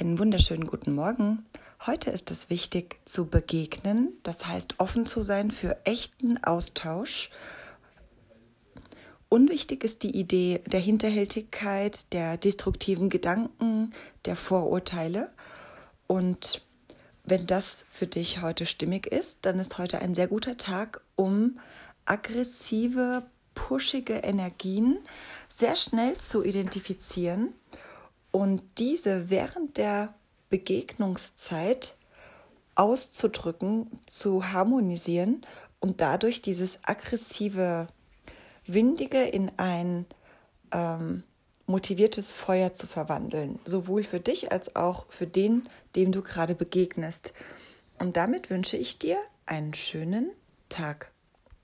Einen wunderschönen guten Morgen. Heute ist es wichtig zu begegnen, das heißt offen zu sein für echten Austausch. Unwichtig ist die Idee der Hinterhältigkeit, der destruktiven Gedanken, der Vorurteile. Und wenn das für dich heute stimmig ist, dann ist heute ein sehr guter Tag, um aggressive, pushige Energien sehr schnell zu identifizieren und diese während der Begegnungszeit auszudrücken, zu harmonisieren und dadurch dieses aggressive, windige in ein motiviertes Feuer zu verwandeln, sowohl für dich als auch für den, dem du gerade begegnest. Und damit wünsche ich dir einen schönen Tag.